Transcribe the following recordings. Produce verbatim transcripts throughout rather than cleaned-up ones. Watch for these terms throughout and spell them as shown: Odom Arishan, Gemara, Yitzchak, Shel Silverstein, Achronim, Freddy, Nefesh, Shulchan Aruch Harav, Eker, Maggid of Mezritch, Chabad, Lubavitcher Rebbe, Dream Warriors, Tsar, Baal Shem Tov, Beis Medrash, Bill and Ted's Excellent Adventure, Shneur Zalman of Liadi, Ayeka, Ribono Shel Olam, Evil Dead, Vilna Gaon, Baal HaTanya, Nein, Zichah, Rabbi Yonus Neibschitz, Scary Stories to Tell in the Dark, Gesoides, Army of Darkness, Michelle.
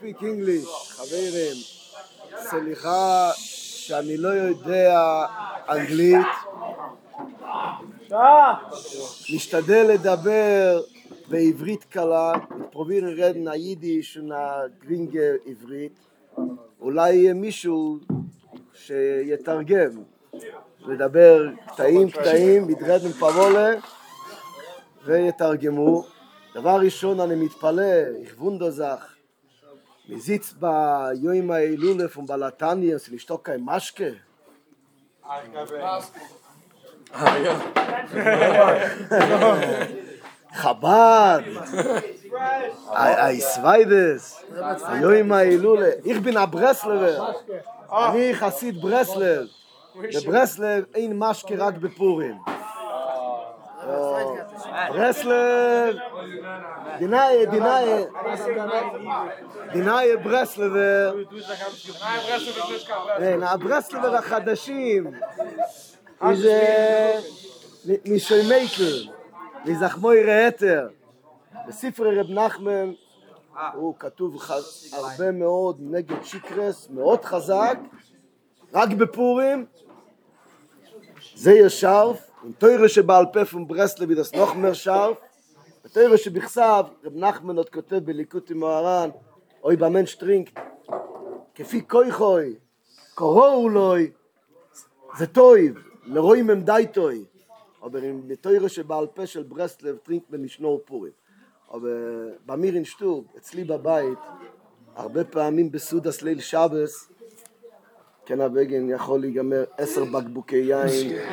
speak English, חברים, סליחה שאני לא יודע אנגלית, נשתדל לדבר בעברית קלה, נתפרוביל לרד נאיידיש ונגרינגר עברית, אולי יהיה מישהו שיתרגם, לדבר קטעים קטעים, ידרד מפבולה ויתרגמו, דבר ראשון אני מתפלא, איך וונדרזך, מזיץ ביום האלול פון בעל התניא, שנשתוק קיין משקה. Chabad, I swear this. Yoim Ha'ilule. Ich bin a Breslerer. Ani Hasid Bresler. The Bresler ein Maschke rak bePurim. Bresler, deny, deny, deny Breslerer. Nein, a Breslerer Chadashim. Is Mishoymekel. ויזחמו יראה יתר. בספר רב נחמן הוא כתוב הרבה מאוד נגד שיקרס, מאוד חזק, רק בפורים. זה יש שרף, עם תוירה שבעל פה פון ברסלב ידס נוחמר שרף, ותוירה שבכסב, רב נחמן עוד כותב בליקוטי מוהר"ן, אוי במן שטרינק, כפי כוי חוי, קוראו לוי, זה טויב, לרואים הם די טויב. Aber in der Teure שבעל פה של ברסלב trinkt man nicht nur פורים. אבל במיר אין שטוב, אצלי בבית, הרבה פעמים בסעודת ליל שבס, כן הבגן יכול להיגמר עשר בקבוקי יין,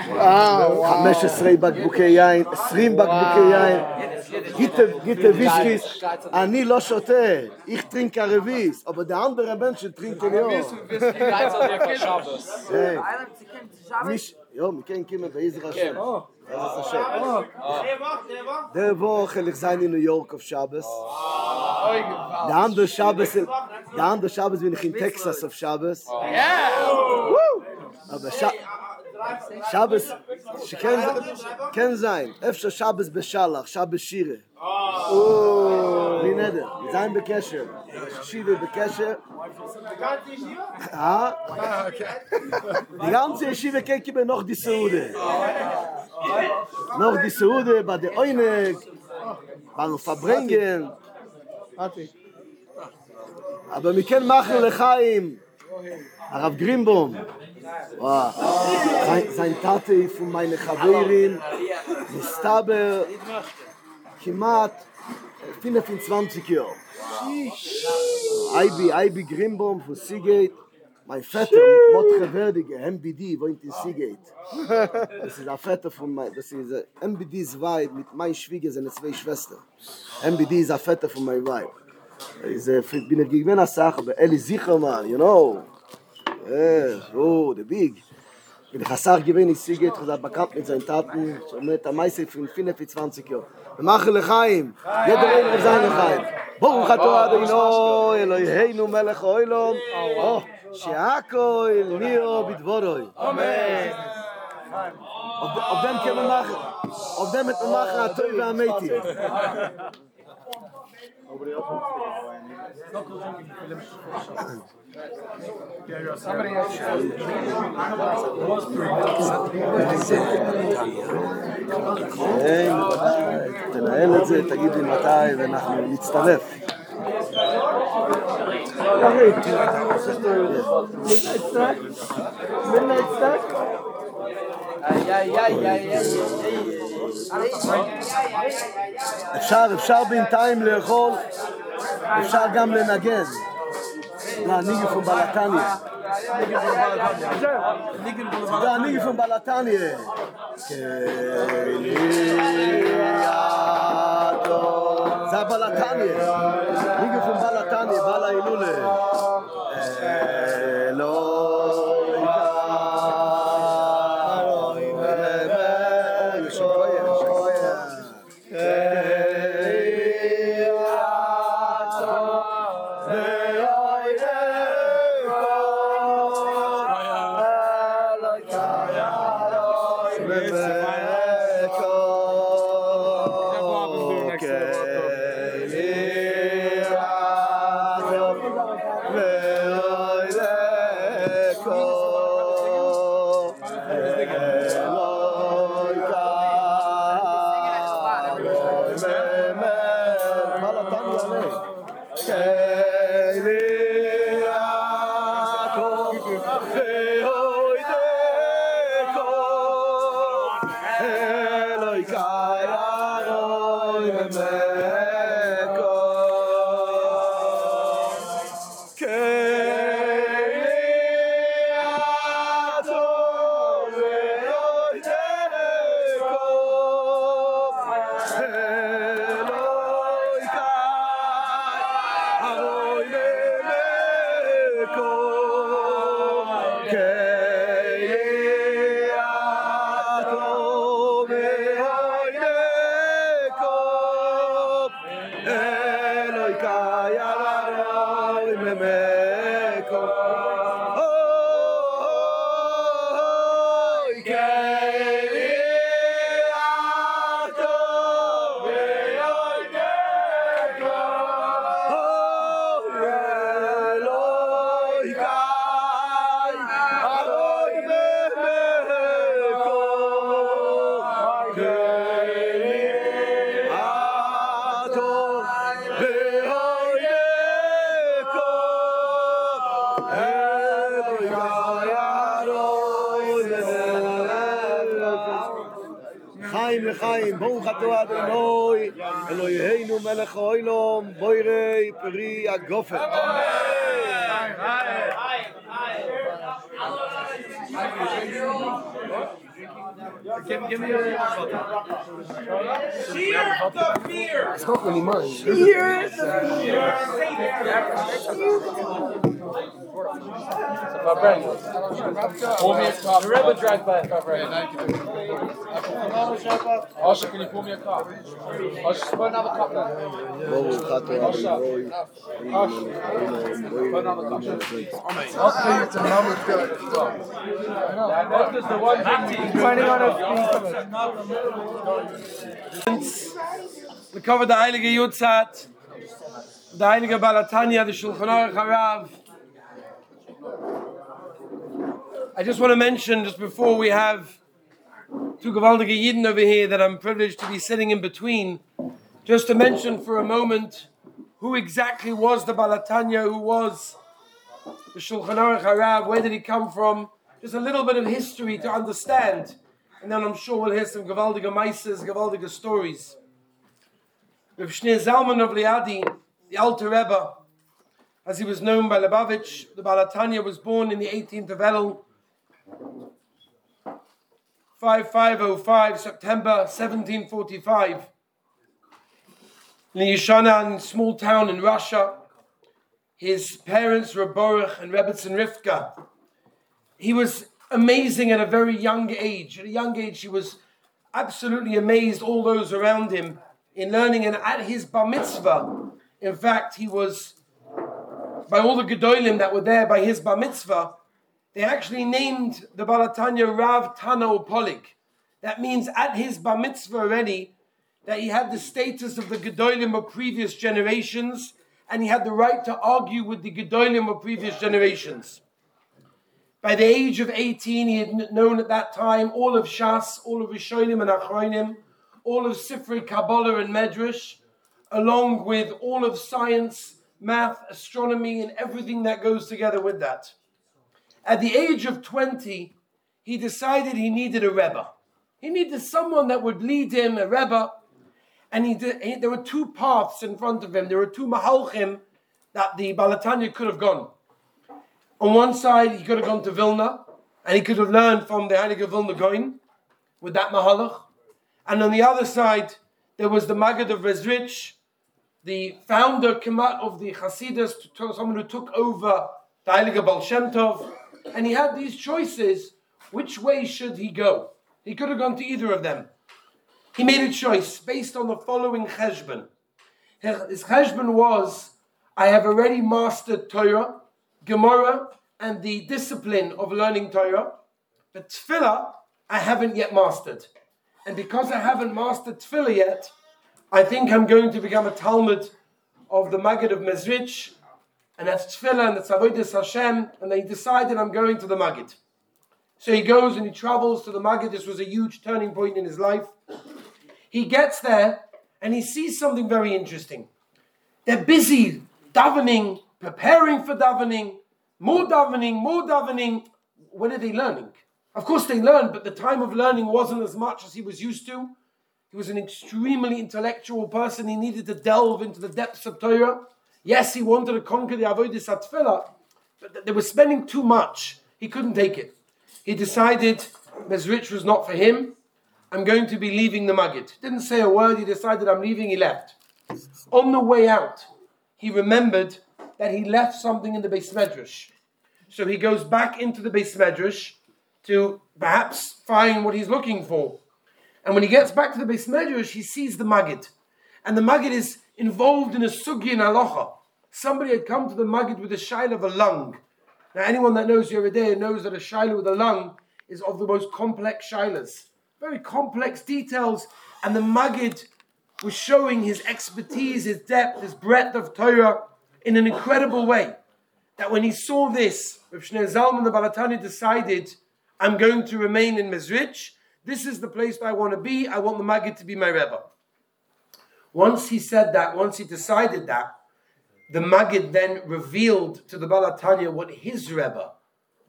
חמש עשרה בקבוקי יין, עשרים בקבוקי יין, גיטה ויסקיס, אני לא שותה, איך טרינקה רביס, אבל דה אנדר הבן של טרינקה יום. יום, כן, כן, ואיזה רשם. Der Woche ich sein in New York auf Shabbos. Der andere Shabbos, der andere Shabbos bin ich in Texas auf Shabbos. Aber Shabbos, kann sein, öfter Shabbos beshalach, Shabbos shire. Wie neder, wir sind bekesher, Shiva bekesher. Die ganze Shiva kennt immer noch die Saude. Noch die Saude bei der Oineg, beim Verbringen. Aber wir können machen Lechaim. Rav Grimbaum. Sein Tate von meiner Chaverin, Mistaber, Kimat, fünfundzwanzig Jahre. Ibi, Ibi Grimbaum von Seagate. Mein Vetter, Mottgewerdige, M B D, wohnt in Seagate. Das ist der Vetter von meinem, das ist M B D ist Weib, mit meinen Schwieger sind zwei Schwestern. M B D ist der Vetter von meinem Weib. Ich bin nicht gegen eine Sache, aber Eli Zichah, you know. Yeah, oh, the big. Wenn ich Asach gewinne, ich Seagate, ich habe bekannt mit seinen Taten, ich habe mit der Meise von fünfundzwanzig Jahren. Wir machen Lechaim, jeder will auf seine Lechaim. ברוך אתה אדונו, אלוהינו מלך העולם, שהכל נהיה בדברו. אמן. עובדם כממח, עובדם את ממח הטוב והמתי. תנהל את זה, תגיד לי מתי ואנחנו נצטרף. אפשר, אפשר בינתיים לאכול, אפשר גם לנגן. להניג פון בעל התניא. להניג פון בעל התניא. זה בעל התניא. להניג פון בעל התניא, בעל ההילולה. Eloika, Eloika, Eloika, וחיים, ברוך אתה אדוני, אלוהינו מלך העולם, בורא פרי הגופן. Give me a sheer the fear. It's not really mine. Sheer the fear. Pull me a cup. The Rebbe drives by a cup right now. Asha, can you pull me a cup? Asha, put another cup down. Asha, Asha, put another cup down. Asha, it's a number good. That's the one thing. Finding on a speaker. We covered the Heilige Yotzei, the Heilige Baal HaTanya, the Shulchan Aruch Harav. I just want to mention, just before we have two Gewaldige Yidden over here that I'm privileged to be sitting in between, just to mention for a moment who exactly was the Baal HaTanya, who was the Shulchan Aruch Harav, where did he come from? Just a little bit of history to understand, and then I'm sure we'll hear some Gewaldige Meises, Gewaldige stories. With Shneur Zalman of Liadi, the Alter Rebbe, as he was known by Lubavitch, the Baal HaTanya was born in the eighteenth of Elul, fifty-five oh five, September seventeen forty-five, in a Yeshanan small town in Russia. His parents were Boruch and Rebbetzin Rivka. He was amazing at a very young age. At a young age, he was absolutely amazed, all those around him, in learning. And at his bar mitzvah, in fact, he was... by all the Gedolim that were there by his bar mitzvah, they actually named the Baal HaTanya Rav Tana Upolig. That means at his bar mitzvah already, that he had the status of the Gedolim of previous generations, and he had the right to argue with the Gedolim of previous generations. By the age of eighteen, he had known at that time all of Shas, all of Rishonim and Achronim, all of Sifri Kabbalah and Medrash, along with all of science, math, astronomy, and everything that goes together with that. At the age of twenty, he decided he needed a Rebbe. He needed someone that would lead him, a Rebbe. And he did, he, there were two paths in front of him. There were two mahalchim that the Baal HaTanya could have gone. On one side, he could have gone to Vilna, and he could have learned from the Heilige Vilna Gaon with that mahalach. And on the other side, there was the Maggid of Mezritch, the founder Kemat of the Hasidus, someone who took over the Heilige Baal Shem Tov, and he had these choices. Which way should he go? He could have gone to either of them. He made a choice based on the following cheshbon. His cheshbon was, I have already mastered Torah, Gemara, and the discipline of learning Torah, but Tefillah, I haven't yet mastered. And because I haven't mastered Tefillah yet, I think I'm going to become a Talmud of the Maggid of Mezritch, and that's Tefillah, and that's Avodas Hashem, and they decided I'm going to the Maggid. So he goes and he travels to the Maggid. This was a huge turning point in his life. He gets there, and he sees something very interesting. They're busy davening, preparing for davening, more davening, more davening. What are they learning? Of course they learned, but the time of learning wasn't as much as he was used to. He was an extremely intellectual person. He needed to delve into the depths of Torah. Yes, he wanted to conquer the Avodas HaTefillah, but they were spending too much. He couldn't take it. He decided Mezritch was not for him. I'm going to be leaving the Maggid. Didn't say a word. He decided I'm leaving. He left. On the way out, he remembered that he left something in the Beis Medrash. So he goes back into the Beis Medrash to perhaps find what he's looking for. And when he gets back to the Beis Medrash, he sees the Maggid. And the Maggid is involved in a sugi in halacha. Somebody had come to the Maggid with a shaila of a lung. Now, anyone that knows Yeridea knows that a shaila with a lung is of the most complex shailas. Very complex details. And the Maggid was showing his expertise, his depth, his breadth of Torah in an incredible way. That when he saw this, Rav Shneur Zalman the Baal HaTanya decided, I'm going to remain in Mezritch. This is the place that I want to be. I want the Maggid to be my Rebbe. Once he said that, once he decided that, the Maggid then revealed to the Baal HaTanya what his Rebbe,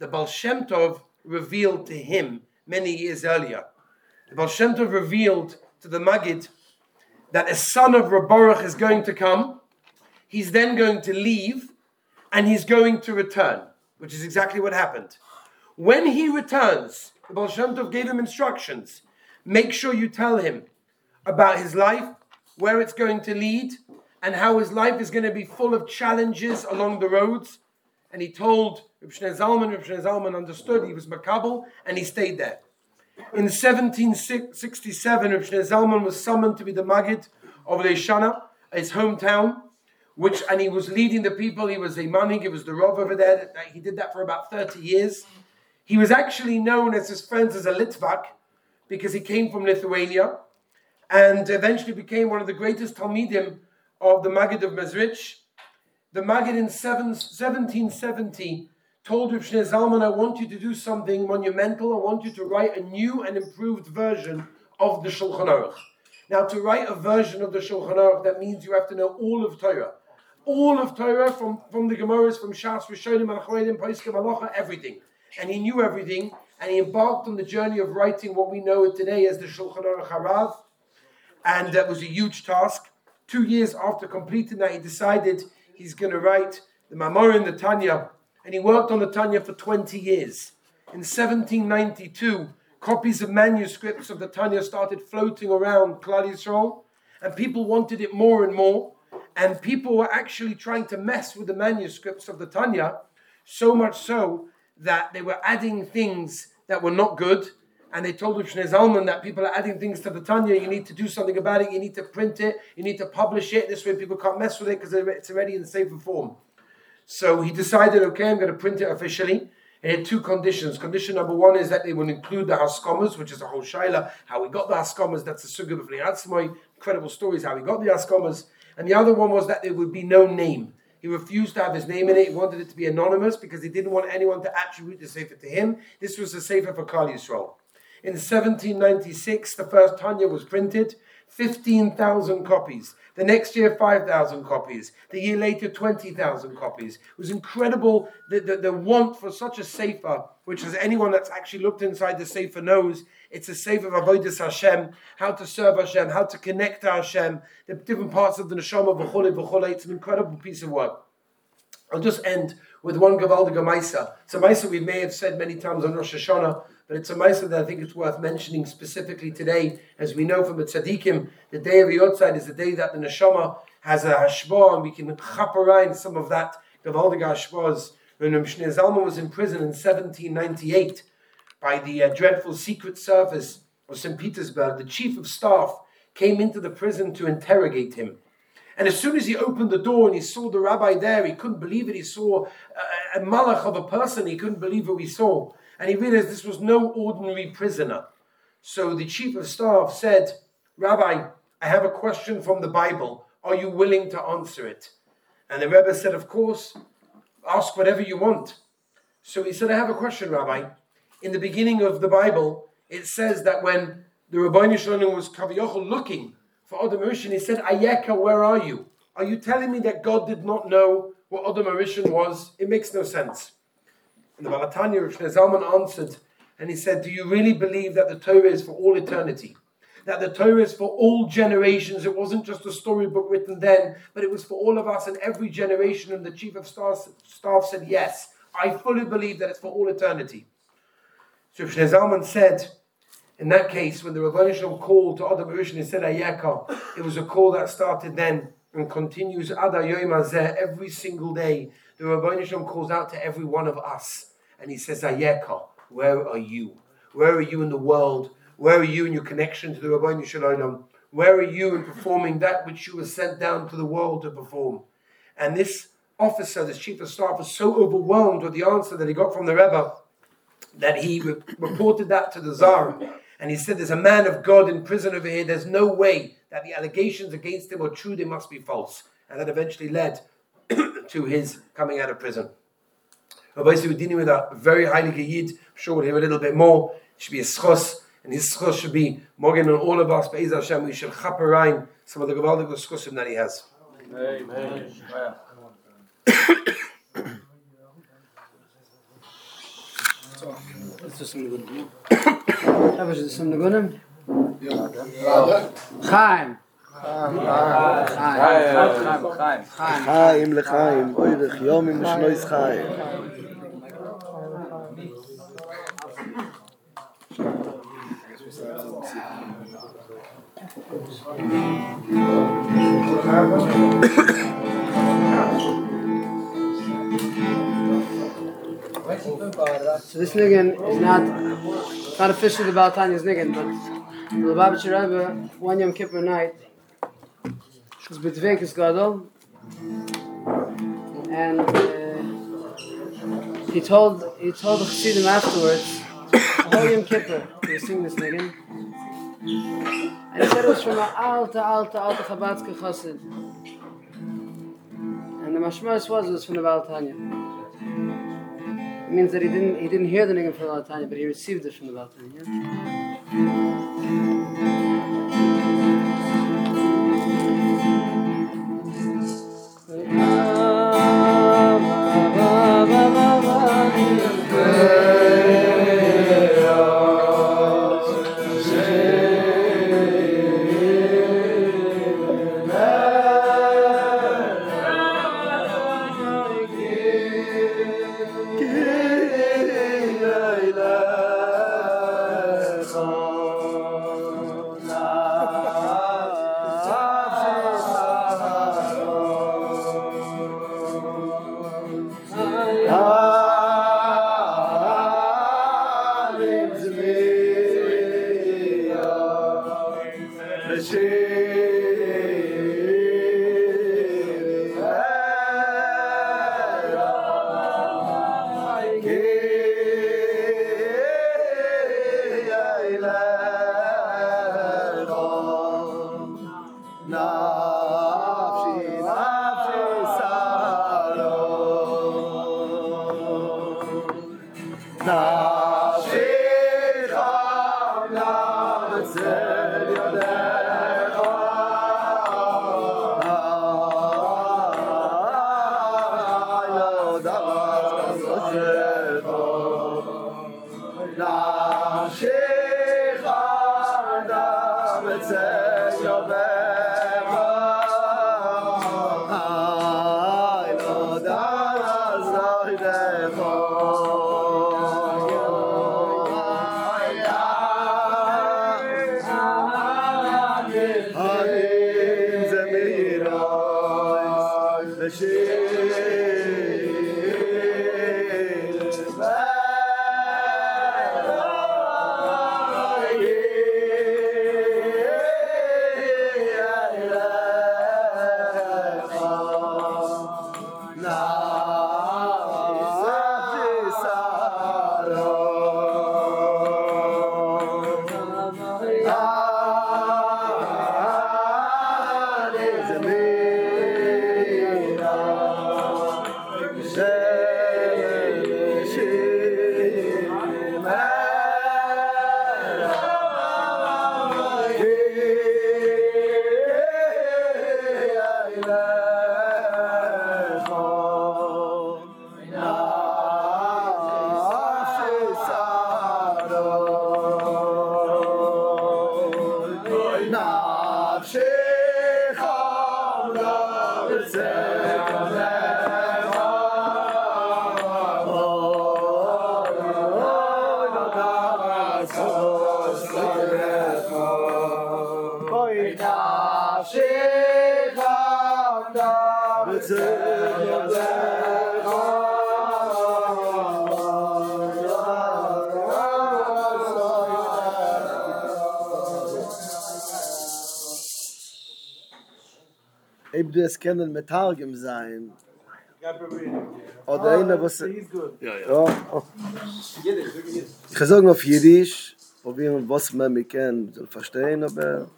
the Baal Shem Tov, revealed to him many years earlier. The Baal Shem Tov revealed to the Maggid that a son of Reb Baruch is going to come. He's then going to leave and he's going to return, which is exactly what happened. When he returns, the Baal Shem Tov gave him instructions. Make sure you tell him about his life, where it's going to lead, and how his life is going to be full of challenges along the roads. And he told Reb Shneur Zalman. Reb Shneur Zalman understood. He was makabel, and he stayed there. In seventeen sixty-seven, Reb Shneur Zalman was summoned to be the Maggid of Leishana, his hometown, which, and he was leading the people. He was a manhig, he was the Rav over there. He did that for about thirty years. He was actually known as his friends as a Litvak, because he came from Lithuania, and eventually became one of the greatest Talmidim of the Maggid of Mezritch. The Maggid in seventeen seventy told Reb Shneur Zalman, I want you to do something monumental. I want you to write a new and improved version of the Shulchan Aruch. Now, to write a version of the Shulchan Aruch, that means you have to know all of Torah. All of Torah from, from the Gemaras, from Shas, Rishonim, Achronim, Poskim, Halacha, everything. And he knew everything, and he embarked on the journey of writing what we know today as the Shulchan Aruch Harav. And that was a huge task. Two years after completing that, he decided he's going to write the Mamorim, the Tanya, and he worked on the Tanya for twenty years. In seventeen ninety-two, copies of manuscripts of the Tanya started floating around Klal Yisrael, and people wanted it more and more, and people were actually trying to mess with the manuscripts of the Tanya, so much so that they were adding things that were not good, and they told Reb Shneur Zalman that people are adding things to the Tanya, you need to do something about it, you need to print it, you need to publish it, this way people can't mess with it because it's already in the safer form. So he decided, okay, I'm going to print it officially. And he had two conditions. Condition number one is that they would include the Haskomas, which is a whole shaila, how we got the Haskomas, that's the Sugya of Liatzmoy, incredible stories how he got the Haskomas. And the other one was that there would be no name. He refused to have his name in it. He wanted it to be anonymous because he didn't want anyone to attribute the Sefer to him. This was the Sefer for Klal Yisrael. In seventeen ninety-six, the first Tanya was printed, fifteen thousand copies. The next year, five thousand copies. The year later, twenty thousand copies. It was incredible, the, the, the want for such a sefer, which as anyone that's actually looked inside the sefer knows, it's a sefer of Avodas Hashem, how to serve Hashem, how to connect to Hashem, the different parts of the Neshama, v'chole, v'chole. It's an incredible piece of work. I'll just end with one Gavaldig Maisa. It's a Maisa we may have said many times on Rosh Hashanah, but it's a Maisa that I think it's worth mentioning specifically today. As we know from the Tzadikim, the day of Yotzei is the day that the Neshama has a Hashbah, and we can chaperein some of that Gavaldig Hashbahs. When Shneur Zalman was in prison in seventeen ninety-eight by the uh, dreadful Secret Service of Saint Petersburg, the Chief of Staff came into the prison to interrogate him. And as soon as he opened the door and he saw the rabbi there, he couldn't believe it. He saw a, a malach of a person. He couldn't believe what he saw. And he realized this was no ordinary prisoner. So the chief of staff said, Rabbi, I have a question from the Bible. Are you willing to answer it? And the Rebbe said, of course, ask whatever you want. So he said, I have a question, Rabbi. In the beginning of the Bible, it says that when the Ribono Shel Olam was kaviyachol looking for Odom Arishan, he said, Ayeka, where are you? Are you telling me that God did not know what Odom Arishan was? It makes no sense. And the Baal HaTanya, Reb Shneur Zalman answered, and he said, do you really believe that the Torah is for all eternity? That the Torah is for all generations? It wasn't just a storybook written then, but it was for all of us in every generation. And the chief of staff said, yes, I fully believe that it's for all eternity. So Reb Shneur Zalman said, in that case, when the Ribono Shel Olam called to Odom Arishan and said Ayeka, it was a call that started then and continues ad hayom hazeh, every single day. The Ribono Shel Olam calls out to every one of us and he says, Ayeka, where are you? Where are you in the world? Where are you in your connection to the Ribono Shel Olam? Where are you in performing that which you were sent down to the world to perform? And this officer, this chief of staff, was so overwhelmed with the answer that he got from the Rebbe that he re- reported that to the Tsar. And he said, there's a man of God in prison over here. There's no way that the allegations against him are true. They must be false. And that eventually led to his coming out of prison. But basically, we're dealing with a very highly Yid. I'm sure we'll hear a little bit more. It should be a schos. And his schos should be Morgan on all of us. Be'ez Hashem, we shall chaperein some of the Gavaldik Schosim that he has. Amen. Amen. Amen. Amen. Amen. Amen. Amen. Amen. Amen. Amen. Amen. Chaim. Chaim. Chaim lechaim. Oirich yom im shnois chaim. So this niggin is not not officially the Baal Tanya's niggin, but the Lubavitcher Rebbe, one Yom Kippur night, was betvek is gadol, and uh, he told he told the Hasidim afterwards, whole Yom Kippur, he was singing this niggin. And he said it was from an Alter, Alter, Alter Chabadska Chassid. And the mashmaris was it was from the Baal HaTanya. It means that he didn't he didn't hear the niggun from the Baal HaTanya, but he received it from the Baal HaTanya. Das können Metallgem sein. Oder einer, was... Ich kann sagen auf Jiddisch, probieren, was man mich kennt, soll verstehen, aber...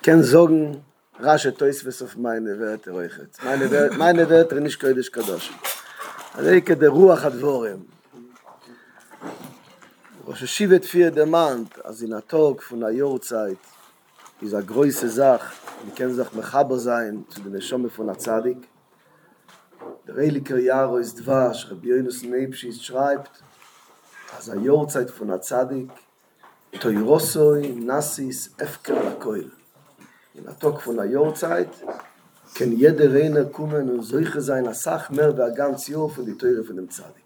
Ich kann sagen, rasche Teus, was auf meine Werte reichert. Meine Werte nicht Kodesh Kadosh. Ayeka der Ruach Advorim. Rosh Hashivet vier der Mann, also in der Talk von der Yotzei, ist eine große Sache. Wir können sich mechaber sein zu den Neshama von der Tzadik. Der Eiliker Jaro ist Dvash, Rabbi Yonus Neibschitz schreibt, als eine Jahrzeit von der Tzadik Toirosoi Nasis Efker Lakoil. In der Talk von der Yotzeit kann jeder Reiner kommen und solche sein als Sachmer und ganz Jahr von der Teure von dem Zadik.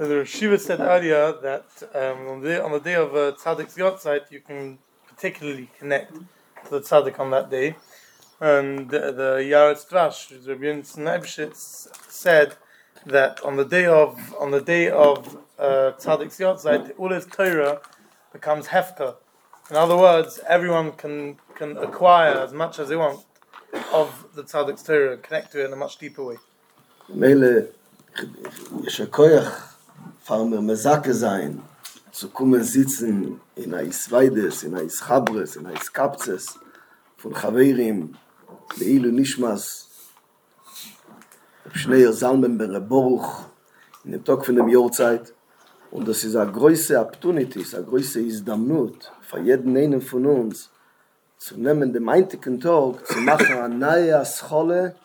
The Shiva said earlier that um, on, the, on the day of uh, Tzadik's Yotzeit you can particularly connect to the Tzadik on that day. And the, the Yaretz Drash, Rabbi Yonatan Leibowitz, said that on the day of on the day of uh, Tzadik's Yotzeit, all his Torah becomes hefker. In other words, everyone can can acquire as much as they want of the Tzadik's Torah and connect to it in a much deeper way. Mele yeshakoyach farmer mezake zayin zu kommen sitzen in a isweides, in a ischabres, in a iskapzes von Chaverim leilu nishmas. Shneur Zalman in dem Tag von dem Jahrzeit. Und das ist eine große Opportunity, eine große Izdamnut für jeden einen von uns, zu nehmen den einzigen Tag, zu machen eine neue Schole,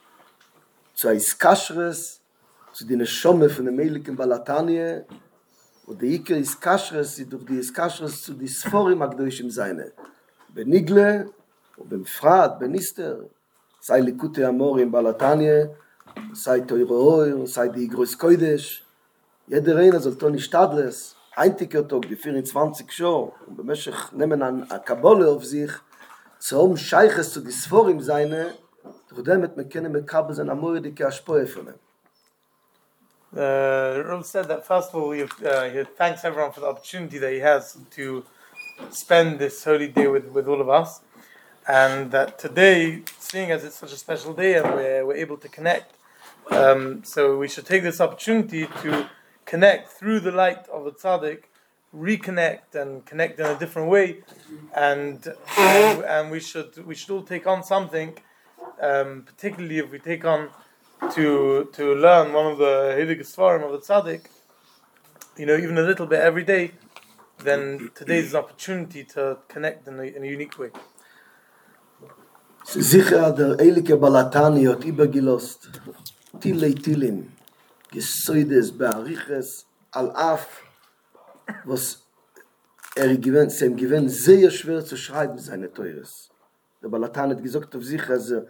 zu einer Iskashres, zu den Neshama von dem Heiligen Baal HaTanya. Und die Eker Iskashres ist durch die Iskashres zu den Sforim HaKdoshim seine. Benigle, Benfrat, Benister, sei Likutei Amor im Baal HaTanya, sei Teuro, sei die Igros Kodesh. Jeder einer soll Toni Stadles, einziger Tag, die vierundzwanzig Show, und bemeshech nehmen an a Kabole auf sich, zu um Scheiches zu Disforim seine, durch damit man können mit Kabel sein Amore, die Keashpoe von ihm. The Rebbe said that first of all, he, uh, he thanks everyone for the opportunity that he has to spend this holy day with, with all of us, and that today, seeing as it's such a special day and we're, we're able to connect, Um, so we should take this opportunity to connect through the light of the tzaddik, reconnect and connect in a different way, and and, and we should we should all take on something, um, particularly if we take on to to learn one of the Heilige Sforim of the tzaddik, you know, even a little bit every day. Then today is an opportunity to connect in a, in a unique way. Zichah der Eilige Baal HaTanya hat übergelost. Tillei Tillim, Gesoides, Beariches, Al-Af, was er gewinnt, sie ihm gewinnt, sehr schwer zu schreiben, seine Teures. Der Baal HaTanya hat gesagt auf sich, dass er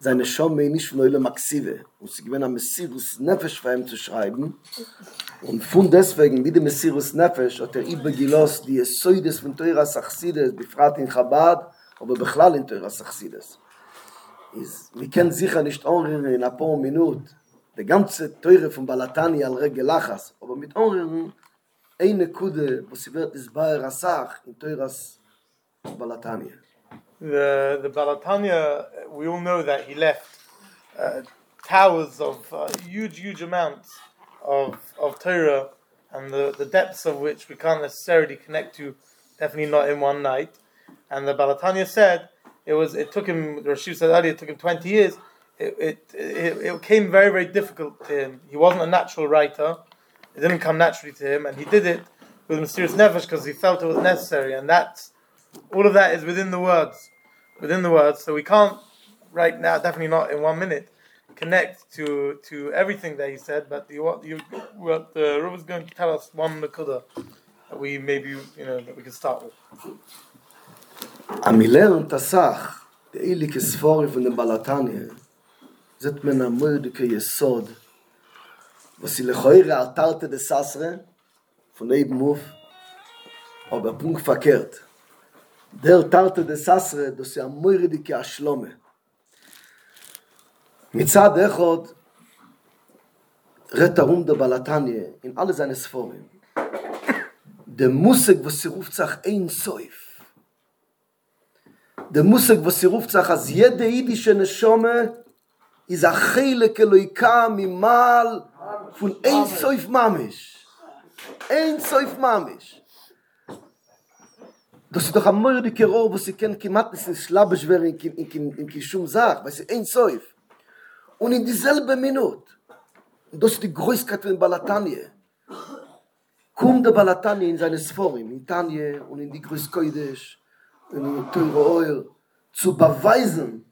seine Schomme nicht von Eule Maxive, und sie gewinnt am Messirus Nefesh für ihn zu schreiben, und von deswegen, mit dem Messirus Nefesh, hat er übergelost, die Gesoides von Tehras Achsides, befragt in Chabad, aber bechlall in Tehras Achsides. Ist, wir können sicher nicht anrühren in ein paar Minuten die ganze Teure von Baal HaTanya al Regel Achas, aber mit anrühren eine Kude, wo sie wird, ist Baal Rasach in Teuras Baal HaTanya. The, the Baal HaTanya, we all know that he left uh, towers of uh, huge, huge amounts of, of Torah, and the, the depths of which we can't necessarily connect to, definitely not in one night. And the Baal HaTanya said, It was. It took him. Rashiv said earlier, it took him twenty years. It it, it it came very very difficult to him. He wasn't a natural writer. It didn't come naturally to him, and he did it with mysterious nefesh because he felt it was necessary. And that's all of that is within the words, within the words. So we can't right now, definitely not in one minute, connect to to everything that he said. But the what you what the Rebbe is going to tell us one nekuda that we maybe you know that we can start with. Amilern und Tassach, der Eilige Sfori von dem Baal HaTanya, sind man am Mördeke Jesod, was sie lechoire altarte des Sasre, von Ebenhof, aber Punkt verkehrt. Der altarte des Sasre, dass sie am Mördeke Aschlome. Mitzad Echod, rett darum der Baal HaTanya, in alle seine Sfori. Der Musik, was sie ruft, sagt ein Seuf. Der Musik, was sie ruft, sagt, dass jede jüdische Neshama ist ein Chilek Eloika mimal von ein Seuf Mamisch. Ein Seuf Mamisch. Das ist doch ein mördiger Rohr, was sie kennen, kemat nicht in Schlabeschwer in Kishum sagt, weil sie ein Seuf. Und in dieselbe Minute, das ist die Größkeit von Baal HaTanya. Kommt der Baal HaTanya in seine Sforim, in Tanya und in die Größkoidesch, in Teure zu beweisen,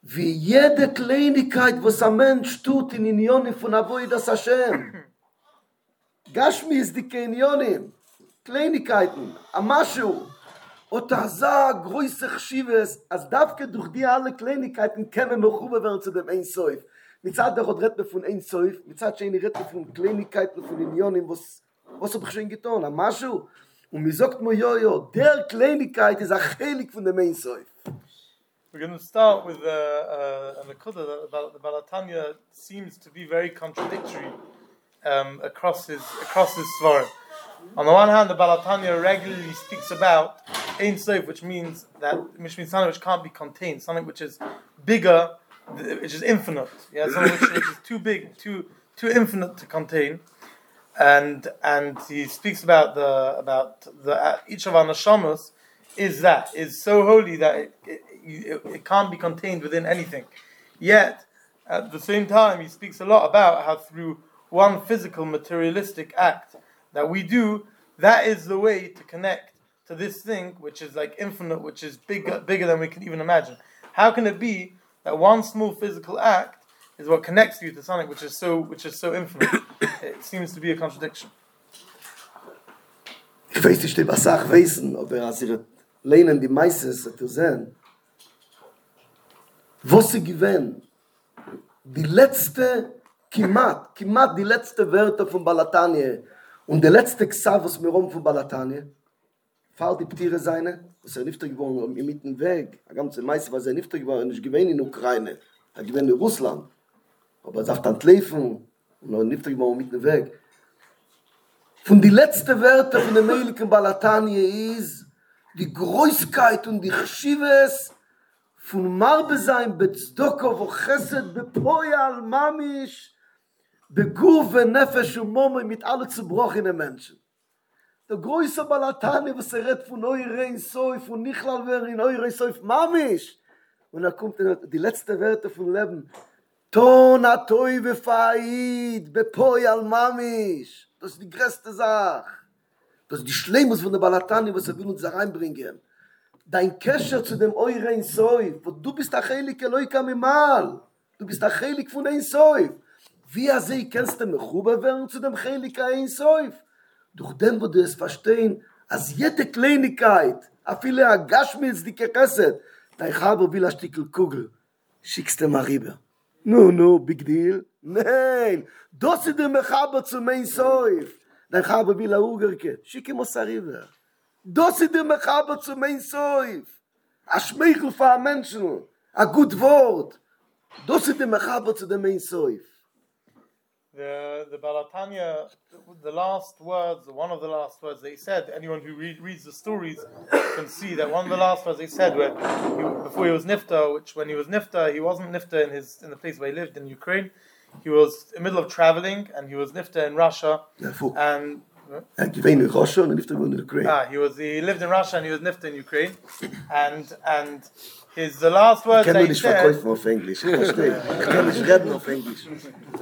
wie jede Kleinigkeit, was ein Mensch tut in Unionen von Avodas Hashem. Gashmi ist die Kleinionen. Kleinigkeiten, am Maschu, Otaza, größer Schives, als dafke durch die alle Kleinigkeiten kämen noch rüber werden zu dem Einsäuf. Mit Zeit der Rot Rettbe von Einsäuf, mit Zeit scheine Rettbe von Kleinigkeiten von den Ionen, was, was hab ich schon getan, am Maschu. Und mir sagt mir, jo, jo, der Kleinigkeit ist ein Heilig von dem Einsäuf. We're going to start with a, a, a Nakuda that the Baal HaTanya seems to be very contradictory um, across his across his Svarim. On the one hand, the Baal HaTanya regularly speaks about Ein Sof, which means that which means something which can't be contained, something which is bigger, which is infinite. Yeah, something which, which is too big, too too infinite to contain. And and he speaks about the about the uh, each of our neshamos is that is so holy that it, it It, it can't be contained within anything. Yet, at the same time, he speaks a lot about how through one physical, materialistic act that we do, that is the way to connect to this thing, which is like infinite, which is bigger, bigger than we can even imagine. How can it be that one small physical act is what connects you to something which is so, which is so infinite? It seems to be a contradiction. Ich weiß nicht, was ich wissen, aber als ihr lehnen die meisten zu sehen, was sie gewinnt, die letzte, Kimat, Kimat, die letzte Wörter von Baal HaTanya und der letzte Xavos Merom von Baal HaTanya, fahrt die Ptiere seine, was er Nifta geworden, im Mittenweg, der ganze Meister, was er Nifta geworden, ich gewinnt in Ukraine, er gewinnt in Russland, aber er sagt, Antleifen, und er Nifta geworden, im Mittenweg. Von die letzte Wörter von dem Heiligen Baal HaTanya ist, die Großkeit und die Chschives, von Marbe sein, Bezdoko, wo Chesed, Bepoyal, Mamisch, Beguf, Nefesh und Momo, mit allen zerbrochenen Menschen. Der größte Baal HaTanya, was er redet von Eure in Soif, und Nichlal wäre in Eure in Soif, Mamisch. Und er kommt in die letzten Werte vom Leben. Tona, Toi, Befaid, Bepoyal, Mamisch. Das ist die größte Sache. Das ist die Schleimus von der Baal HaTanya, was er will uns da reinbringen. Dein Kescher zu dem Eure Ein Sof, wo du bist der Heilige Leika Mimal, du bist der Heilige von Ein Sof. Wie er sie kennst du Mechuba werden zu dem Heilige Ein Sof? Durch den, wo du es verstehen, als jede Kleinigkeit, a viele Agashmils, die gekesset, dein Chaber will ein Stückel Kugel, schickst du mal rüber. No, no, big deal. Nein, das ist der Mechaber zum Ein Sof. Dein Chaber will ein Ugerke, schick ihm aus rüber. Das ist der Mechaber zu mein Seuf. Ein Schmeichel für einen Menschen. Ein gutes Wort. Das ist der Mechaber zu mein Seuf. The, the Baal HaTanya, the last words, one of the last words they said, anyone who read, reads the stories can see that one of the last words they said where he, before he was Nifta, which when he was Nifta, he wasn't Nifta in, his, in the place where he lived in Ukraine. He was in the middle of traveling and he was Nifta in Russia. And And he in Russia and Nifta in Ukraine. Ah, he was he lived in Russia and he was Nifta in Ukraine, and and his the last words that he said. The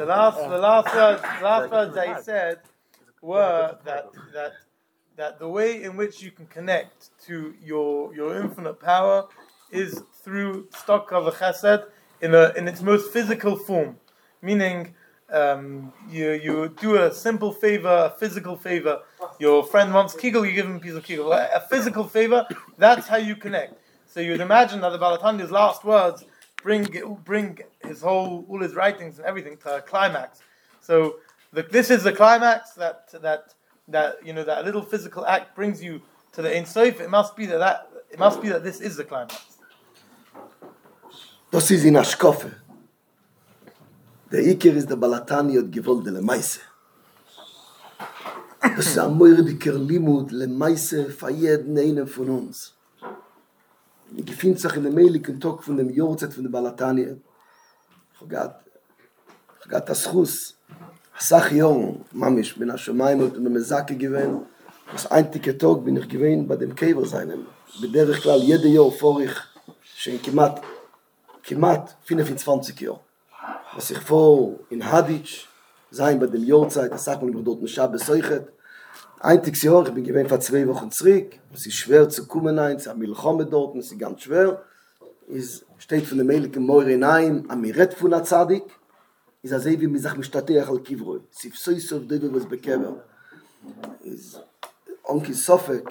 last the last words last words that he said were that that that the way in which you can connect to your your infinite power is through stock of the Chesed in a in its most physical form, meaning. Um, you you do a simple favor, a physical favor. Your friend wants Kegel, you give him a piece of Kegel. A physical favor, that's how you connect. So you'd imagine that the Baal HaTanya's last words bring bring his whole all his writings and everything to a climax. So the, this is the climax that that that you know that little physical act brings you to the Ein Sof. It must be that, that it must be that this is the climax. Das ist in Ashkofe. Der Eker ist der Baal HaTanya und gewollt der Lemaise. Das ist ein Möhrer, die Kerlimut, Lemaise, für jeden einen von uns. Ich befinde sich in dem Heiligen Tag von dem Jahrzeit von der Baal HaTanya. Ich habe das Schuss, Sach Jung, Mamisch, bin ich schon mal mit einem Mesake gewesen. Das einzige Tag bin ich gewesen bei dem Kegel seinem. Bederich klar, jede Jahr vor ich, schon kemat, kemat, fünfundzwanzig Jahre. Was ich vor in Haditsch sein bei dem Yotzei, das sagt man über dort Neshama besuchet. Ein Tag Jahr, ich bin gewesen vor zwei Wochen zurück, es ist schwer zu kommen, es ist am Milchome dort, es ist ganz schwer. Es steht von dem Heiligen Moire Nein, am Miret von der Zadik, ist also wie man sagt, man steht hier auf Kivro, es ist so, es ist so, es ist so, es ist so, es ist so, Onkel Sofek,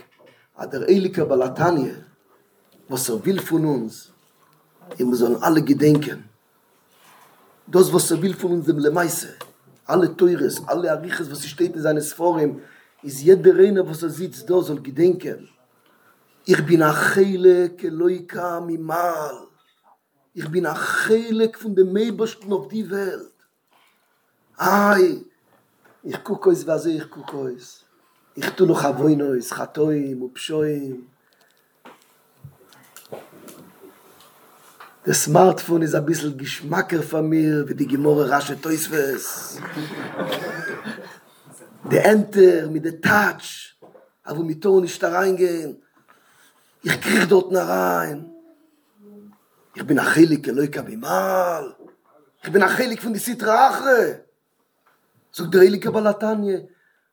hat der Ayeka Baal HaTanya, was er will von uns, er muss an alle gedenken. Das, was er will von uns, dem Lemaise, alle Teures, alle Ariches, was steht in seines Forum, ist jeder einer, was er sitzt, da soll gedenken. Ich bin ein Chelek, Eloika, Mimal. Ich bin ein Chelek von dem Meibersten auf die Welt. Ai, ich gucke euch, was ich gucke euch. Ich tue noch Avoinois, Chatoim, Upshoim. Das Smartphone ist ein bisschen Geschmacker von mir, wie die Gemorre rasche Teusfes. Der Enter mit der Touch, aber mit Ton nicht da reingehen. Ich kriege dort nach rein. Ich bin ein Heilig, der Leuka Bimal. Ich bin ein Heilig von der Sitra Achre. Sog der Heilige Baal HaTanya,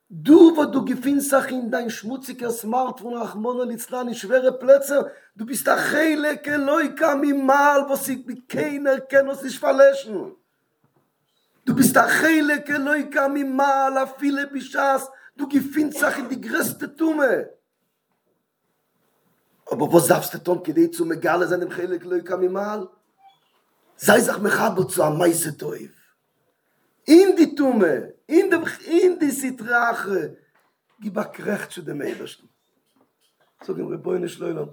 du, wo du gefindest in dein schmutziger Smartphone, Achmona Litzlan, in schwere Plätze, du bist ein Heilig, der Leuka Bimal, wo sich keiner kann uns nicht verleschen. Du bist ein Heilig, der Leuka Bimal, a viele Bishas, du gefindest in die größte Tumme. Aber was darfst du tun, kidei zu Megale sein, dem Chelek Leuka Mimal? Sei sich Mechabot zu am meisten Teuf. In die Tumme, in, dem, in die Sitrache, gib auch Recht zu dem Ebersten. Sag ihm, Ribono Shel Olam,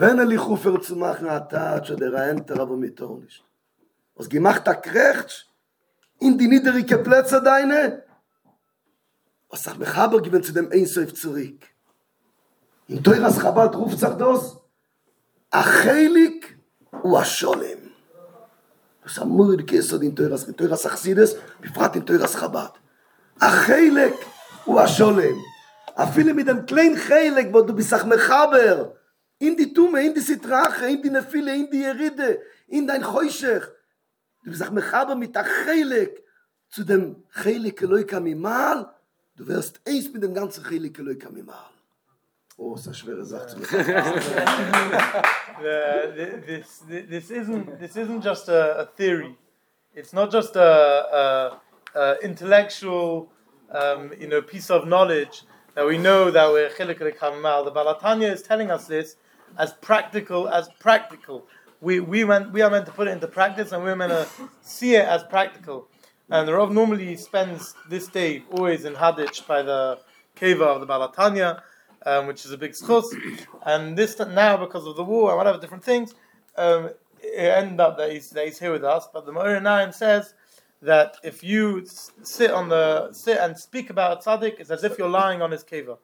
wenn er dich rufer zu machen, hat er, schon der Enter, aber mit Tor nicht. Was gemacht hat Recht, in die niedrige Plätze deine, was sagt Mechabot, gib ihn zu dem Einseuf zurück. In Tehras Chabad ruft sich das, Achelik und Asholem. Das ist ein Mordkessod in Tehras, in Tehras Hasidus, befragt in Tehras Chabad. Achelik und Asholem. Viele mit dem kleinen Chelik, wo du bist auch Mechaber, in die Tumme, in die Sitrache, in die Nefile, in die Yeride, in dein Choyshech. Du bist auch Mechaber mit Achelik. Zu dem Chelik Eloika Mimal, du wirst eins mit dem ganzen Chelik Eloika Mimal. Oh, it's a schwere Sache zu machen. This this isn't this isn't just a, a theory. It's not just a, a, a intellectual, um, you know, piece of knowledge that we know that we're Chilek L'Kamal. The Baal HaTanya is telling us this as practical as practical. We we meant we are meant to put it into practice, and we're meant to see it as practical. And the Rav normally spends this day always in Hadich by the Keva of the Baal HaTanya. Um, which is a big schus, and this now because of the war and whatever different things, um, it ended up that he's, that he's here with us. But the Ma'or Naim says that if you sit on the sit and speak about a tzaddik, it's as if you're lying on his keva.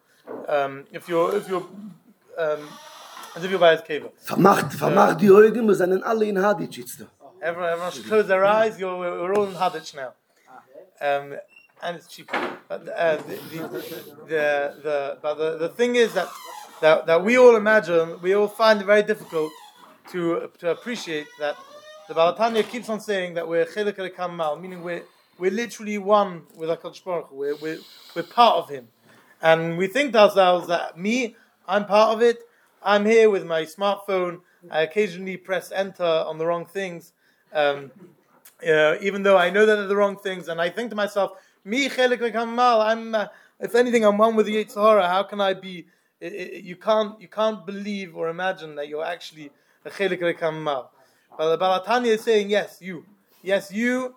Um, if you're if you're um, as if you're by his keva. Vermacht, vermacht die Augen, wir sind alle in Haditch jetzt. Everyone, everyone should close their eyes. You're, we're all in Haditch now. Um, And it's cheaper. But uh, the, the, the, the, but the, the thing is that, that that we all imagine, we all find it very difficult to to appreciate that the Baal HaTanya keeps on saying that we're Chilek L'Kamal, meaning we're we're literally one with HaKadosh Baruch Hu. We're we're we're part of Him, and we think to ourselves that me, I'm part of it. I'm here with my smartphone. I occasionally press enter on the wrong things, um, you know, even though I know that they're the wrong things, and I think to myself. Me Chelek L'Kamal. I'm. Uh, if anything, I'm one with the Yitzhara. How can I be? It, it, you can't. You can't believe or imagine that you're actually a Chelek L'Kamal. But the Baal HaTanya is saying, yes, you. Yes, you.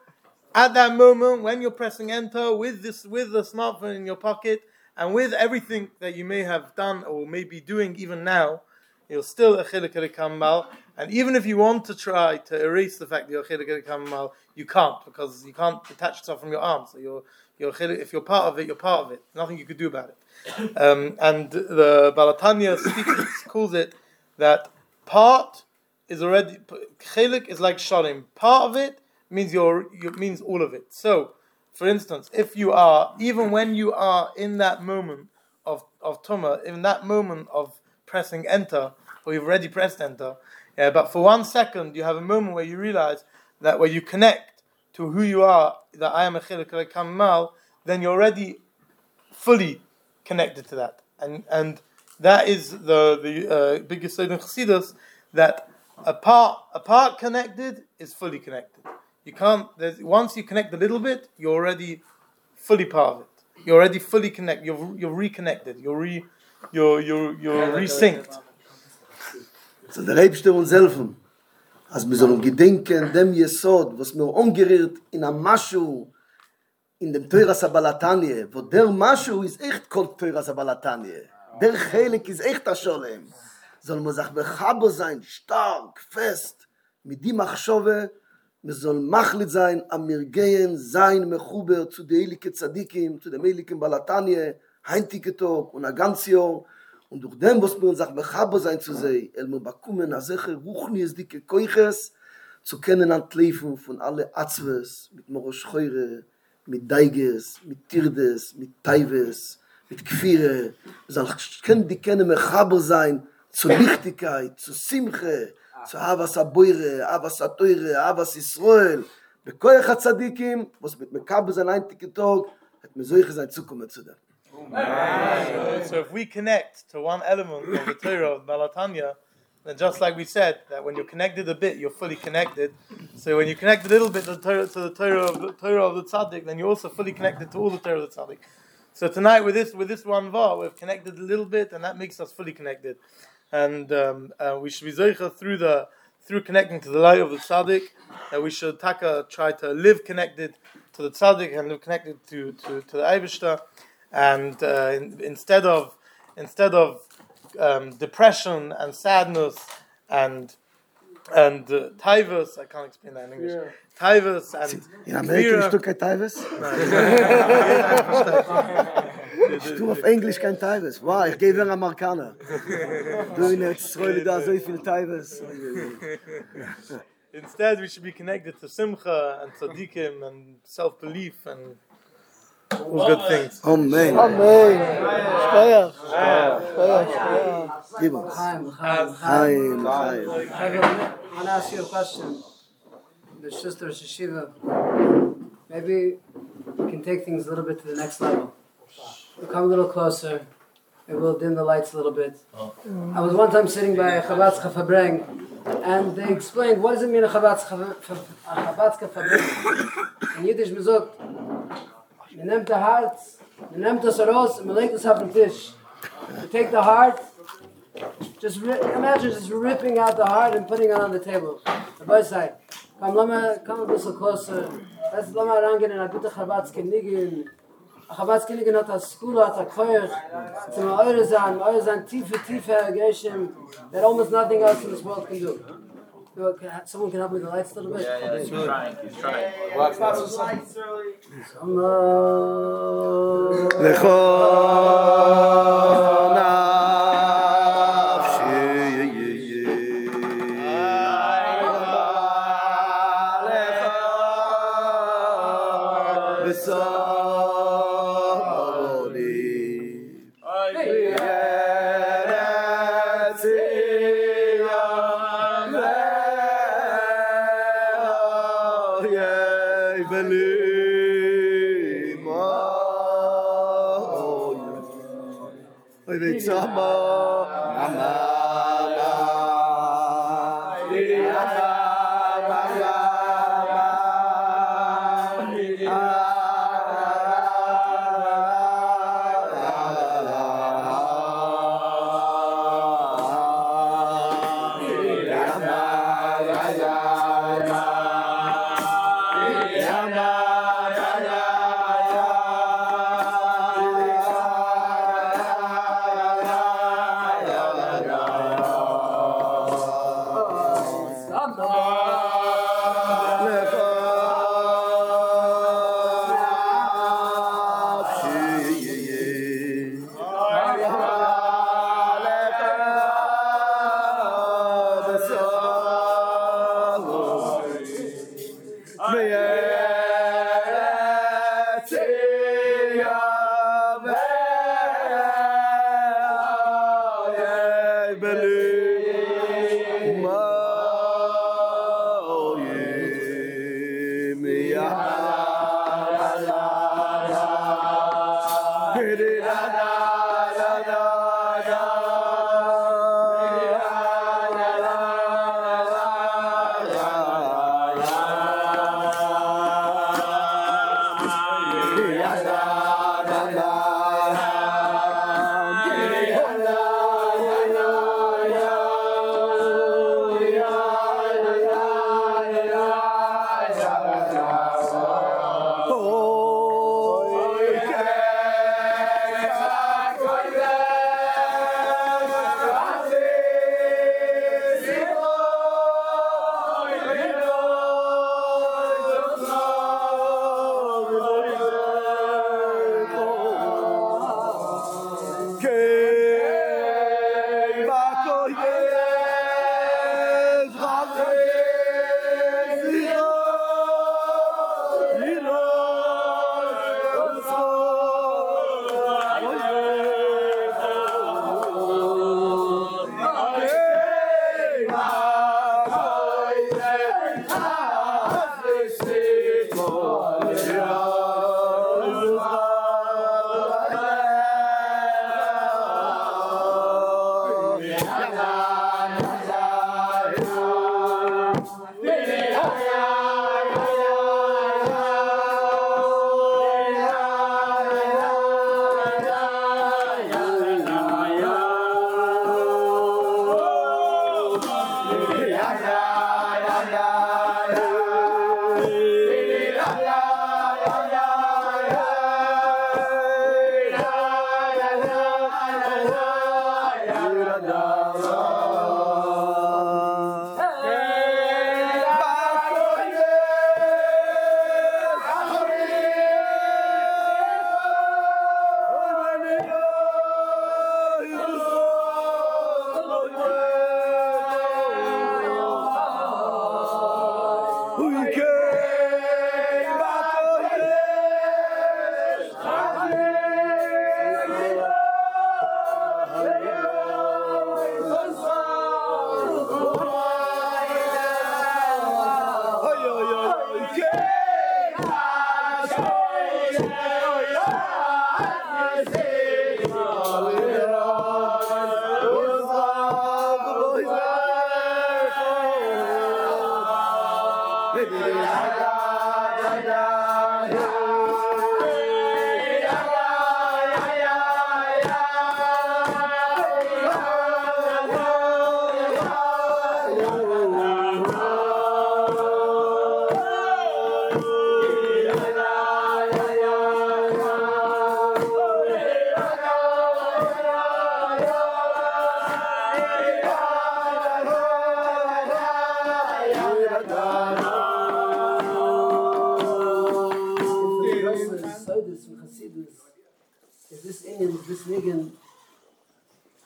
At that moment when you're pressing enter with this, with the smartphone in your pocket, and with everything that you may have done or may be doing even now, you're still a Chelek L'Kamal. And even if you want to try to erase the fact that you're Chilek L'Kamal, you can't, because you can't detach yourself from your arms. So you're, you're if you're part of it, you're part of it. Nothing you could do about it. Um, and the Baal HaTanya speaks, calls it that part is already Chilek is like Shalom. Part of it means your means all of it. So, for instance, if you are even when you are in that moment of of Tumah, in that moment of pressing enter, or you've already pressed enter. Yeah, but for one second, you have a moment where you realize that where you connect to who you are, that I am a Chilek L'Kamal, then you're already fully connected to that. And and that is the, the uh, biggest thing in Hasidus, that a part, a part connected is fully connected. You can't, once you connect a little bit, you're already fully part of it. You're already fully connected, you're, you're reconnected, you're re you're you're you're resynced. So der Rebster uns helfen, als wir sollen gedenken dem Jesod, was mir umgerührt in einem Maschu, in dem Tehras Balatanie, wo der Maschu ist echt kalt Tehras Balatanie. Der Chelik ist echt der Scholem. Soll man sich bechabo sein, stark, fest, mit dem Achshove, man soll machlit sein, am Mirgeien sein, mechuber zu den Helike Tzadikim, zu dem Helike Balatanie, Heintiketog und Aganzio, und durch dem, was man sagt, mechabo sein zu sehen, el man bekommen, a seche, ruchni es dicke Keuches, zu kennen an Tleifen von alle Atzwes, mit Moroschheure, mit Deiges, mit Tirdes, mit Teives, mit Kfire, soll können die kennen, mechabo sein, zu Lichtigkeit, zu Simche, zu Havas Aboire, Havas Atoire, Havas Israel, bekoich Hatzadikim, was mit mechabo sein Heintiketog, hat man solche sein Zukunft zu dem. Right. So if we connect to one element of the Torah of Baal HaTanya, then just like we said, that when you're connected a bit, you're fully connected. So when you connect a little bit to the Torah, to the Torah of the Torah of the Tzaddik, then you're also fully connected to all the Torah of the Tzaddik. So tonight with this with this one var, we've connected a little bit, and that makes us fully connected. And um, uh, we should be zoicha through the through connecting to the light of the Tzaddik, that we should taka try to live connected to the Tzaddik and live connected to to, to the Eibishter. And uh, in, instead of instead of um, depression and sadness and and uh, tivus, I can't explain that in English. Yeah. Tivus and in America, you took a tivus. Du auf Englisch kein Tivus. Wow, ich gebe einen Amerikaner. Du in der Schule da so viel Tivus. Instead, we should be connected to Simcha and Tzadikim and self-belief and all good things. Amen. Amen. Steuer. Steuer. Give us. Chaim. I want to ask you a question. The sister Sheshiva, maybe we can take things a little bit to the next level. We'll come a little closer. Maybe we'll dim the lights a little bit. I was one time sitting by Chabadska Fabreng, and they explained, what does it mean a Chabadska Fabreng? In Yiddish, Mizot, you take the heart, you take the heart, just ri- imagine just ripping out the heart and putting it on the table, the both side. Come, let me come a little closer. Let's let me run in and I put the Chabatski nigin. Chabatski nigin at a school at a koyer. It's an oirazan, oirazan tiefe, tiefe geshem that almost nothing else in this world can do. Someone can help me with the lights a little bit? Yeah, yeah, he's trying, he's trying. Watch out for lights early.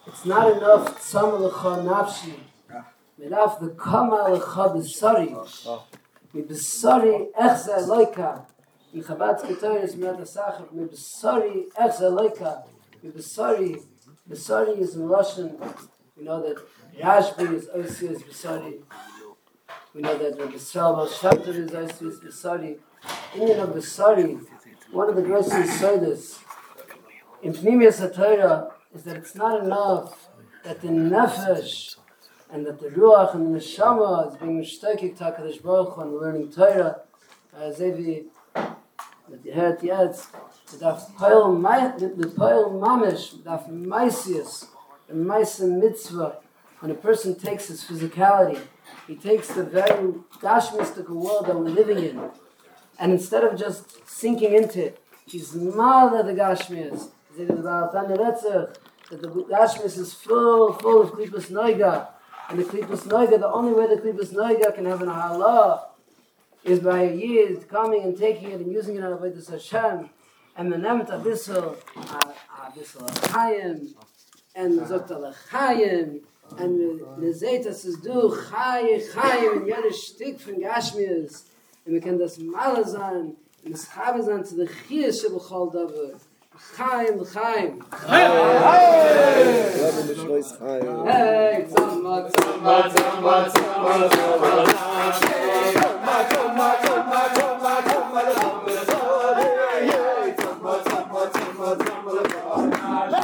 It's not enough tzama lecha nafshi. Melaf the kama lecha b'sari. Me b'sari echza loika. In Chabad's Keteris me'atasachar. Me b'sari echza loika. Me b'sari. B'sari is in Russian. We know that Rashbi is Osi is b'sari. We know that Rabbi Yisrael Baal Shem Tov is Osi is b'sari. Indian of b'sari. One of the greatest sodas in Pnimiyas HaTorah is that it's not enough that the Nefesh and that the Ruach and the Neshama is being mishtokik to HaKadosh Baruch Hu and learning Torah. As Evi, that you heard at the end, that the Poel Mamish, that the Maisius, the Maisa Mitzvah, when a person takes his physicality, he takes the very gashmistical world that we're living in, and instead of just sinking into it, he's mother the Gashmias. That the Baal HaTanya Gashmias is full, full of Klipus Noiga. And the Klipus Noiga, the only way the Klipus Noiga can have an halah is by a yid coming and taking it and using it on Avodas Hashem. And the Nemet Abyssal, Abyssal Achayim, and Zokta Lechayim, and Nezetas is do Chay, Chayim, and Yad Shtik from Gashmias. And we can das Malazan. Mischabazan to the Chiyah Shebachal Davar. Chaim, Chaim. Hey, Tzama, Tzama, Tzama, Tzama,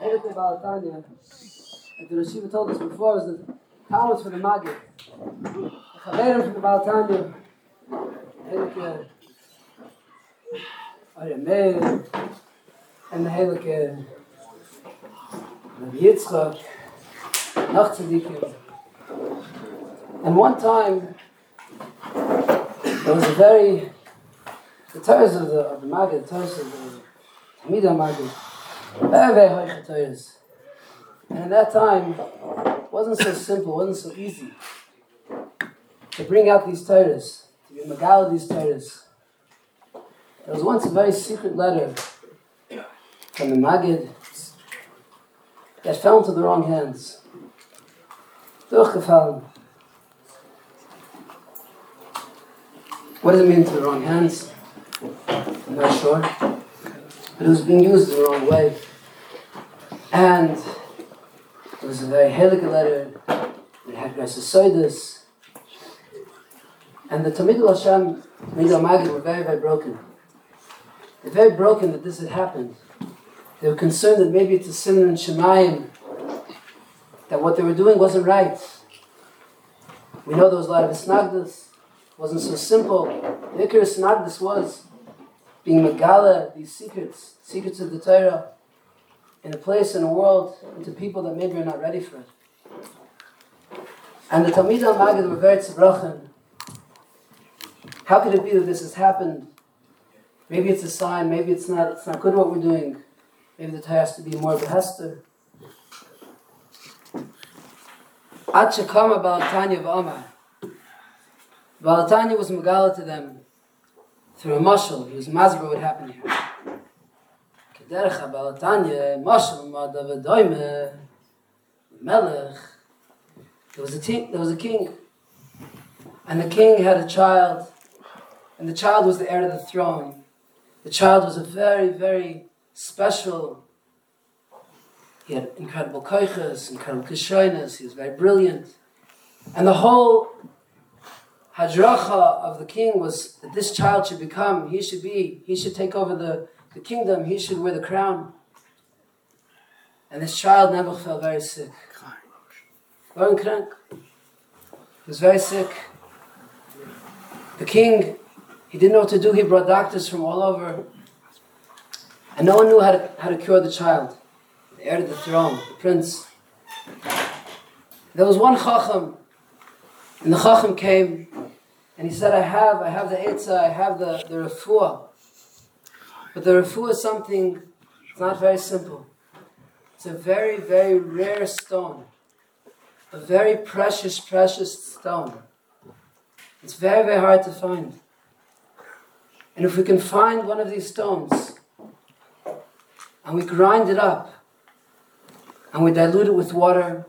Everything about Tanya, like the Rashiva told us before, is the Talmud for the Maggid. The Chaverim from the Baal HaTanya, Eker, Aryameh, and the Eker, and the Yitzchak, Nach Tzadikim. And one time, there was a very, the Tehras of the, of the Maggid, the Tehras of the Tamida Maggid, very, very high Tehras. And at that time, it wasn't so simple, it wasn't so easy to bring out these Tehras, to be Magal these Tehras. There was once a very secret letter from the Maggid that fell into the wrong hands. Durchgefallen. What does it mean to the wrong hands? I'm not sure. But it was being used the wrong way. And it was a very halachic letter. It had Rasasodus. And the Talmidei Hashem, Talmidei Maggid were very, very broken. They're very broken that this had happened. They were concerned that maybe it's a sin in Shemayim, that what they were doing wasn't right. We know there was a lot of Isnagdus. It wasn't so simple. The Eker Isnagdus was being Megala, these secrets, secrets of the Torah, in a place, in a world, and to people that maybe are not ready for it. And the Talmidei Maggid were very tzibrochen. How could it be that this has happened? Maybe it's a sign, maybe it's not, it's not good what we're doing. Maybe the Torah has to be more of a hester. Ad shekama Baal HaTanya v'amar. Baal HaTanya was megala to them through a mashal. He was masber what happened here. Kedercha Baal HaTanya, mashal ma'adav adoyme, melech. There was a king, there was a king. And the king had a child. And the child was the heir to the throne. The child was a very, very special. He had incredible koiches, incredible kishoynes. He was very brilliant. And the whole hadracha of the king was that this child should become, he should be, he should take over the, the kingdom, he should wear the crown. And this child never fell very sick. He was very sick. The king, he didn't know what to do. He brought doctors from all over. And no one knew how to, how to cure the child, the heir to the throne, the prince. There was one chacham, and the chacham came, and he said, I have, I have the Eitzah, I have the, the refuah. But the refuah is something, it's not very simple. It's a very, very rare stone. A very precious, precious stone. It's very, very hard to find. And if we can find one of these stones, and we grind it up, and we dilute it with water,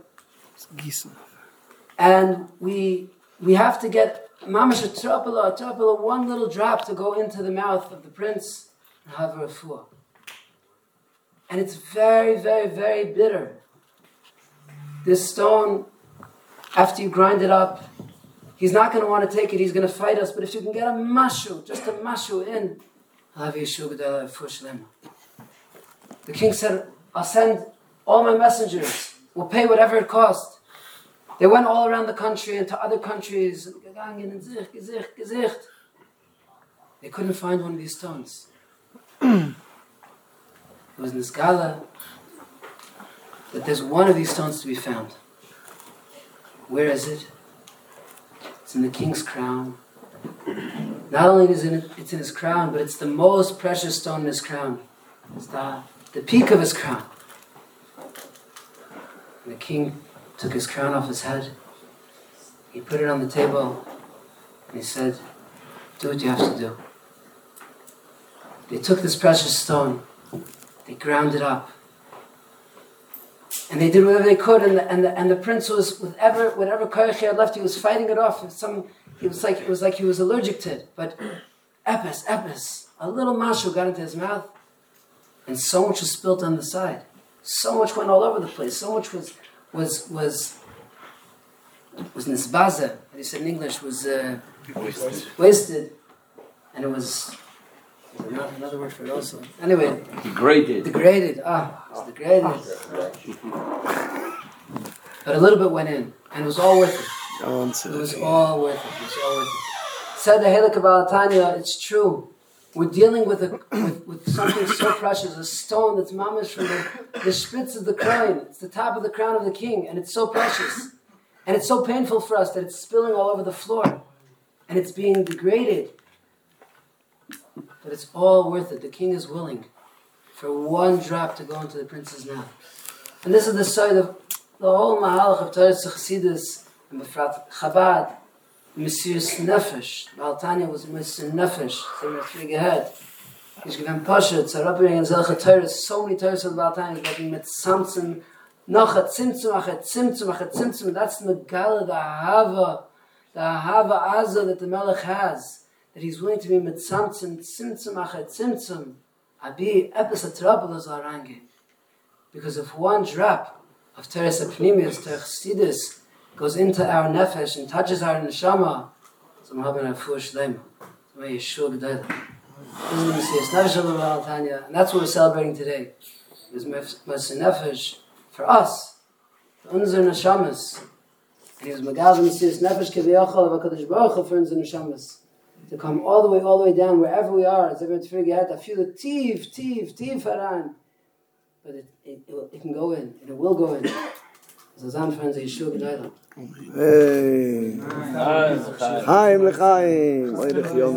and we we have to get mamash a trapala, a trapala, one little drop to go into the mouth of the prince and have a refuah. And it's very, very, very bitter. This stone, after you grind it up, he's not going to want to take it. He's going to fight us. But if you can get a mashu, just a mashu in, I'll have Yeshua b'da'ala refuah shlema. The king said, I'll send all my messengers. We'll pay whatever it costs. They went all around the country and to other countries. They couldn't find one of these stones. It was in this gala that there's one of these stones to be found. Where is it? It's in the king's crown. Not only is it it's in his crown, but it's the most precious stone in his crown. It's the The peak of his crown. And the king took his crown off his head. He put it on the table. And he said, do what you have to do. They took this precious stone. They ground it up. And they did whatever they could. And the, and the, and the prince was, whatever, whatever koyach he had left, he was fighting it off. Some, it, was like, it was like he was allergic to it. But epis, epis. A little mashu got into his mouth. And so much was spilt on the side. So much went all over the place. So much was was was was nisbaza, as you said in English, was uh, wasted. wasted, and it was another, another word for it also. Anyway, degraded. Degraded. Ah, it was degraded. But a little bit went in, and it was all worth it. It was, it was all worth it. It was all worth it. Said the Halakha Baal HaTanya, it's true. We're dealing with a with, with something so precious, a stone that's mamash from the, the spitz of the crown. It's the top of the crown of the king, and it's so precious. And it's so painful for us that it's spilling all over the floor. And it's being degraded. But it's all worth it. The king is willing for one drop to go into the prince's mouth. And this is the side of the whole mahalach of Torah Hasidus and the Befrat Chabad. Monsieur Nefesh. Baal HaTanya was Monsieur Nefesh. So we have to figure ahead. He's given Pashets, Arapim, and Zelcha Torahs, so many Torahs of the Baal HaTanya, but with Samson, Noch a Tzimtzum, Ach a Tzimtzum, Ach a Tzimtzum, that's Megala, the Ahava, the Ahava Azah that the Melech has, that he's willing to be with Samson, Tzimtzum, Ach a Tzimtzum, Abi, Epis Atrabulos Arangi. Because if one drop of Teres Apnimius, Teres Chassidus, goes into our Nefesh and touches our Neshama, somehow we're going to foolish them. May Yeshua G'dayla. This is the Shneur Zalman of Baal HaTanya, and that's what we're celebrating today. Is Masa Nefesh for us, for Unzer Neshamas. And he's Magal Mesias Nefesh Keviyachal of HaKadosh Baruch Hu for Unzer Neshamas. To come all the way, all the way down, wherever we are, as everyone to forget, I feel the Tiv, Tiv, Tiv Haran. But it, it, it, it can go in, and it will go in. Zazan friends, Yeshua G'dayla. Hey. Chaim L'chaim.